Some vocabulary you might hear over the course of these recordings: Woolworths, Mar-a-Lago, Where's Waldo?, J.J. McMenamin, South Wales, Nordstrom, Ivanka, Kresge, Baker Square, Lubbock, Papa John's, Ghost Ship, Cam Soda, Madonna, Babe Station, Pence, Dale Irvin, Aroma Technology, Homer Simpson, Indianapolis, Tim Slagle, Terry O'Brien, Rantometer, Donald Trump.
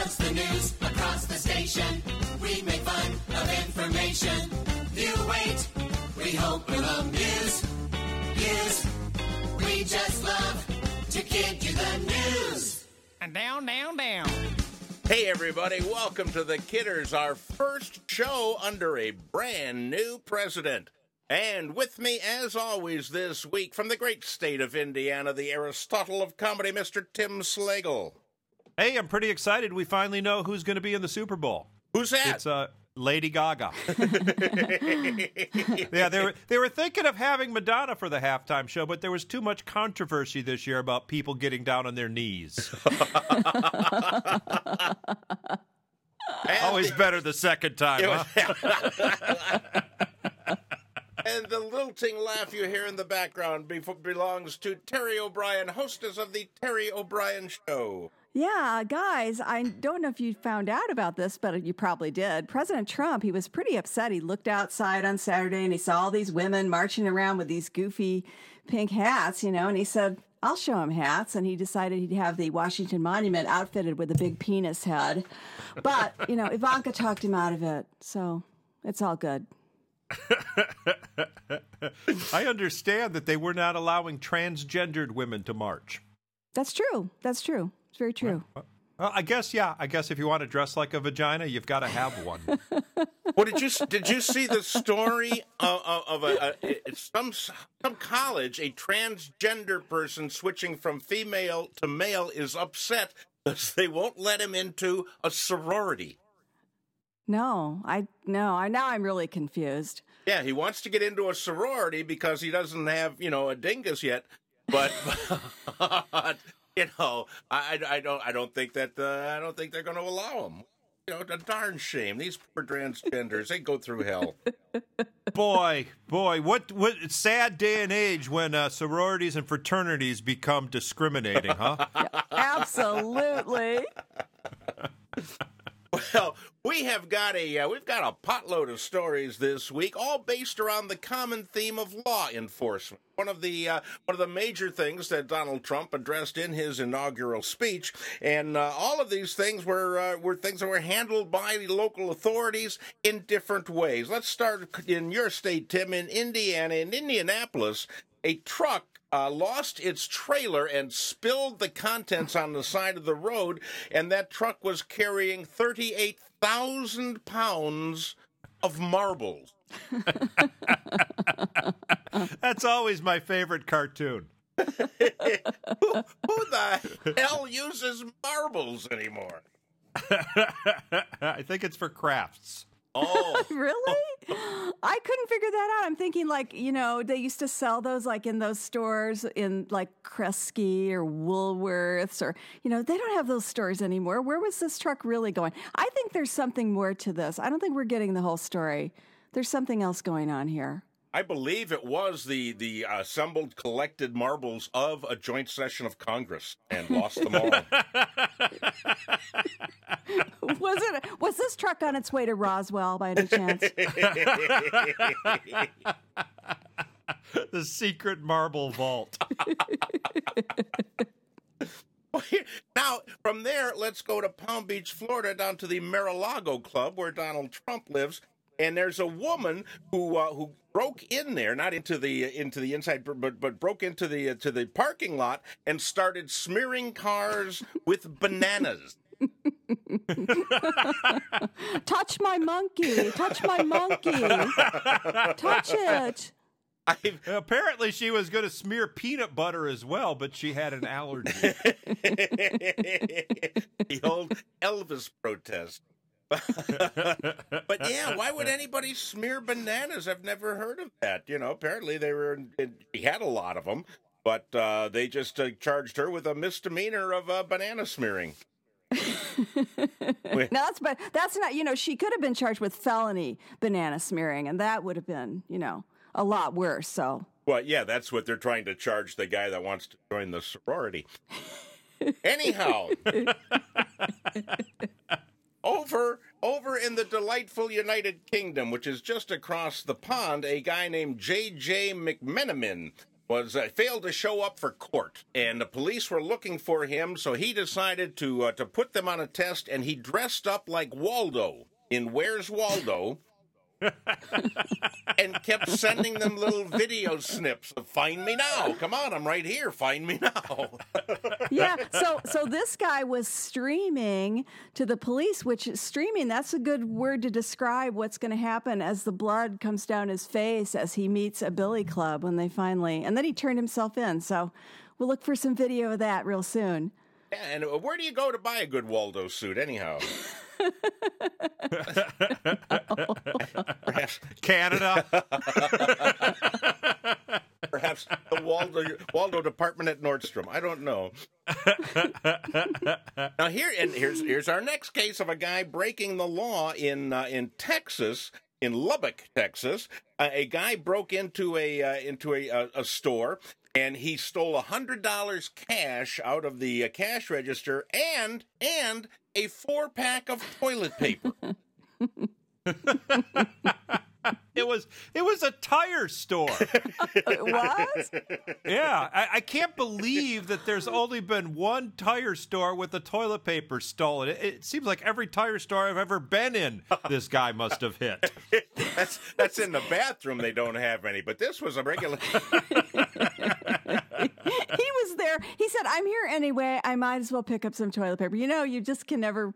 What's the news across the station? We make fun of information. You wait. We hope we'll amuse. Use. We just love to give you the news. And down, down, down. Hey, everybody. Welcome to The Kidders, our first show under a brand new president. And with me, as always, this week, from the great state of Indiana, the Aristotle of comedy, Mr. Tim Slagle. Hey, I'm pretty excited. We finally know who's going to be in the Super Bowl. Who's that? It's Lady Gaga. Yeah, they were thinking of having Madonna for the halftime show, but there was too much controversy this year about people getting down on their knees. Always better the second time, huh? And the lilting laugh you hear in the background belongs to Terry O'Brien, hostess of the Terry O'Brien Show. Yeah, guys, I don't know if you found out about this, but you probably did. President Trump, he was pretty upset. He looked outside on Saturday and he saw all these women marching around with these goofy pink hats, you know, and he said, I'll show him hats. And he decided he'd have the Washington Monument outfitted with a big penis head. But, you know, Ivanka talked him out of it, so it's all good. I understand that they were not allowing transgendered women to march. That's true. That's true. It's very true. Well, I guess, yeah. I guess if you want to dress like a vagina, you've got to have one. Well, did you see the story of some college, a transgender person switching from female to male is upset because they won't let him into a sorority. No, now I'm really confused. Yeah, he wants to get into a sorority because he doesn't have, you know, a dingus yet. But, you know, I don't think they're going to allow him. You know, a darn shame. These poor transgenders, they go through hell. Boy, what sad day and age when sororities and fraternities become discriminating, huh? Yeah, absolutely. Well, we've got a potload of stories this week, all based around the common theme of law enforcement. One of the major things that Donald Trump addressed in his inaugural speech, and all of these things were things that were handled by the local authorities in different ways. Let's start in your state, Tim, in Indiana, in Indianapolis. A truck lost its trailer and spilled the contents on the side of the road, and that truck was carrying 38,000 pounds of marbles. That's always my favorite cartoon. Who the hell uses marbles anymore? I think it's for crafts. Oh, really? I couldn't figure that out. I'm thinking, like, you know, they used to sell those like in those stores in like Kresge or Woolworths, or, you know, they don't have those stores anymore. Where was this truck really going? I think there's something more to this. I don't think we're getting the whole story. There's something else going on here. I believe it was the assembled, collected marbles of a joint session of Congress and lost them all. Was this truck on its way to Roswell by any chance? The secret marble vault. Now, from there, let's go to Palm Beach, Florida, down to the Mar-a-Lago Club where Donald Trump lives. And there's a woman who broke in there, not into the inside, but broke into the parking lot and started smearing cars with bananas. Touch my monkey! Touch my monkey! Touch it! Apparently, she was going to smear peanut butter as well, but she had an allergy. The old Elvis protest. But yeah, why would anybody smear bananas? I've never heard of that. You know, apparently he had a lot of them, but they just charged her with a misdemeanor of banana smearing. No, that's not. You know, she could have been charged with felony banana smearing, and that would have been, you know, a lot worse. So, well, yeah, that's what they're trying to charge the guy that wants to join the sorority. Anyhow. Over in the delightful United Kingdom, which is just across the pond, a guy named J.J. McMenamin was failed to show up for court, and the police were looking for him, so he decided to put them on a test, and he dressed up like Waldo in Where's Waldo? and kept sending them little video snips of "Find me now, come on, I'm right here, find me now." Yeah, so this guy was streaming to the police, which is streaming, that's a good word to describe what's going to happen as the blood comes down his face as he meets a billy club when they finally, and then he turned himself in, so we'll look for some video of that real soon. Yeah, and where do you go to buy a good Waldo suit anyhow? Perhaps Canada. Perhaps the Waldo department at Nordstrom. I don't know. Now here's our next case of a guy breaking the law in Texas, in Lubbock, Texas. A guy broke into a store. And he stole $100 cash out of the cash register and a 4-pack of toilet paper. It was a tire store. It was? Yeah. I can't believe that there's only been one tire store with the toilet paper stolen. It seems like every tire store I've ever been in, this guy must have hit. That's in the bathroom. They don't have any, but this was a regular... He was there. He said, "I'm here anyway. I might as well pick up some toilet paper." You know, you just can never,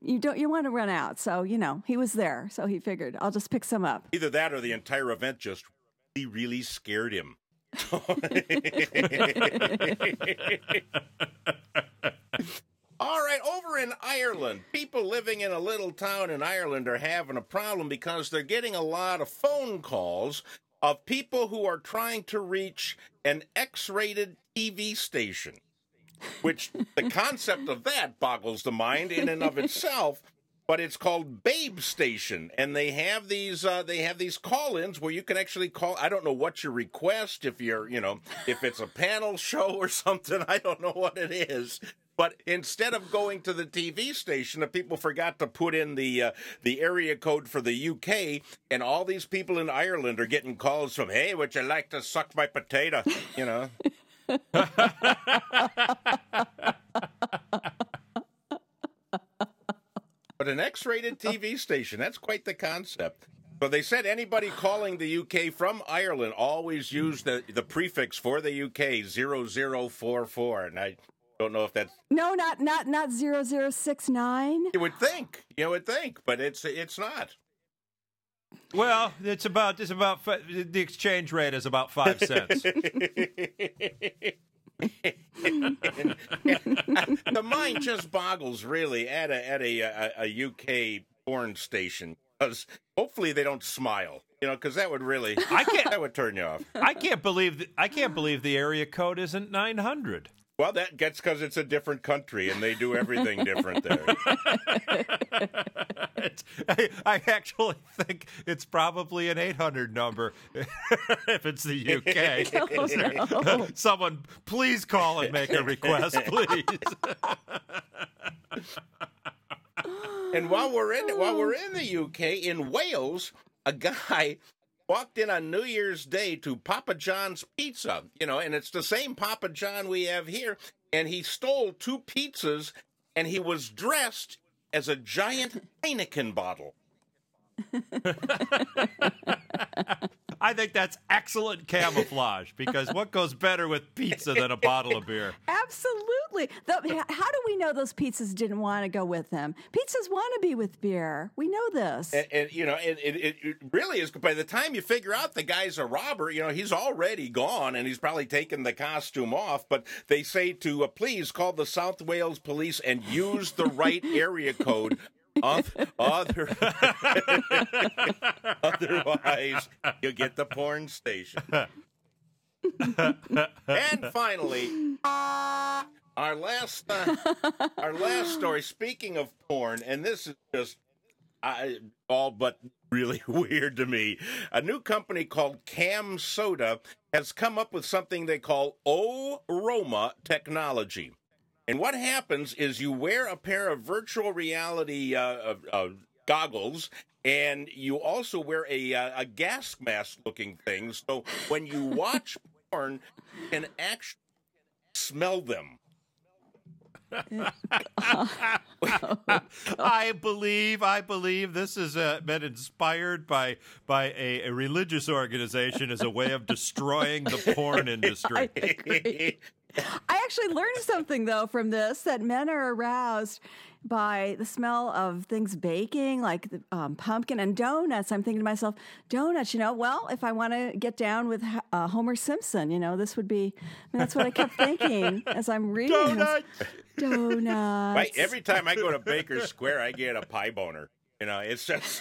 you want to run out. So, you know, he was there. So he figured, I'll just pick some up. Either that or the entire event just really scared him. All right, over in Ireland, people living in a little town in Ireland are having a problem because they're getting a lot of phone calls of people who are trying to reach an X-rated TV station, which the concept of that boggles the mind in and of itself. But it's called Babe Station, and they have these call-ins where you can actually call. I don't know what your request, if you're, you know, if it's a panel show or something. I don't know what it is. But instead of going to the TV station, the people forgot to put in the area code for the UK, and all these people in Ireland are getting calls from, "Hey, would you like to suck my potato?" You know. But an X-rated TV station, that's quite the concept. So they said anybody calling the UK from Ireland always use the prefix for the UK, 0044, and I... don't know if that's... No, not 0069. You would think, but it's not. Well, it's about the exchange rate is about 5 cents. The mind just boggles really at a UK porn station. Hopefully they don't smile, you know, because that would really that would turn you off. I can't believe the area code isn't 900. Well, that gets because it's a different country, and they do everything different there. I actually think it's probably an 800 number if it's the UK. Oh, no. Someone, please call and make a request, please. And while we're in the UK, in Wales, a guy walked in on New Year's Day to Papa John's pizza, you know, and it's the same Papa John we have here. And he stole 2 pizzas, and he was dressed as a giant Heineken bottle. I think that's excellent camouflage, because what goes better with pizza than a bottle of beer? Absolutely. How do we know those pizzas didn't want to go with them? Pizzas want to be with beer. We know this. And you know, it really is. By the time you figure out the guy's a robber, you know, he's already gone, and he's probably taken the costume off. But they say to please call the South Wales police and use the right area code. Otherwise, you get the porn station. And finally, our last story. Speaking of porn, and this is just all but really weird to me. A new company called Cam Soda has come up with something they call Aroma Technology. And what happens is you wear a pair of virtual reality goggles, and you also wear a gas mask-looking thing. So when you watch corn can actually smell them. I believe this has been inspired by a religious organization as a way of destroying the porn industry. I agree. I actually learned something, though, from this, that men are aroused by the smell of things baking, like pumpkin and donuts. I'm thinking to myself, donuts, well, if I want to get down with Homer Simpson, this would be, that's what I kept thinking as I'm reading. Donuts. Right, every time I go to Baker Square, I get a pie boner. It just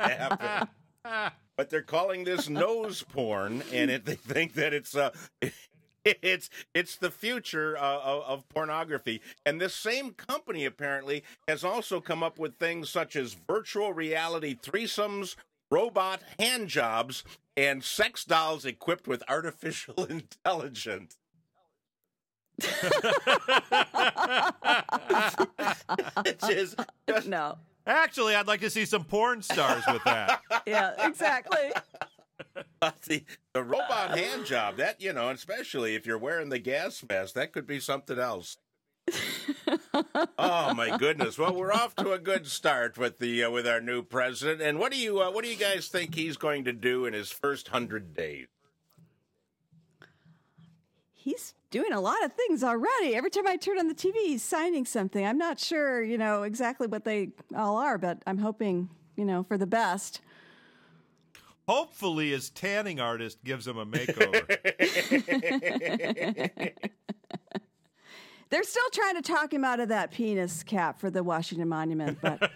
happens. But they're calling this nose porn, and they think that it's the future of pornography. And this same company apparently has also come up with things such as virtual reality threesomes, robot hand jobs, and sex dolls equipped with artificial intelligence. Actually, I'd like to see some porn stars with that. Yeah, exactly. But the robot hand job, that, especially if you're wearing the gas mask, that could be something else. Oh my goodness! Well, we're off to a good start with the with our new president. And what do you guys think he's going to do in his first 100 days? He's doing a lot of things already. Every time I turn on the TV, he's signing something. I'm not sure, exactly what they all are, but I'm hoping, for the best. Hopefully his tanning artist gives him a makeover. They're still trying to talk him out of that penis cap for the Washington Monument, but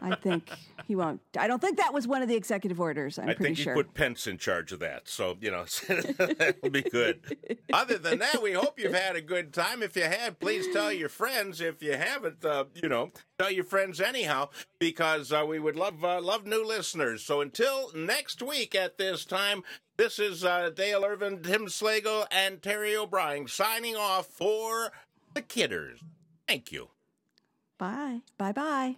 I think he won't. I don't think that was one of the executive orders. I'm pretty sure. I think he put Pence in charge of that, so, that'll be good. Other than that, we hope you've had a good time. If you have, please tell your friends. If you haven't, tell your friends anyhow, because we would love new listeners. So until next week at this time, this is Dale Irvin, Tim Slagle, and Terry O'Brien signing off for The Kidders. Thank you. Bye. Bye-bye.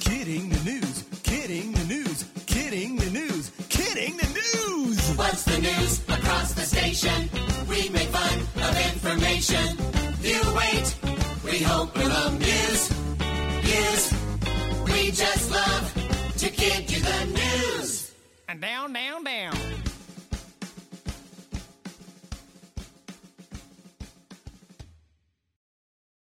Kidding the news. Kidding the news. Kidding the news. Kidding the news. What's the news across the station? We make fun of information. You wait. We hope we'll amuse. Use. We just love to kid you the news. And down, down, down.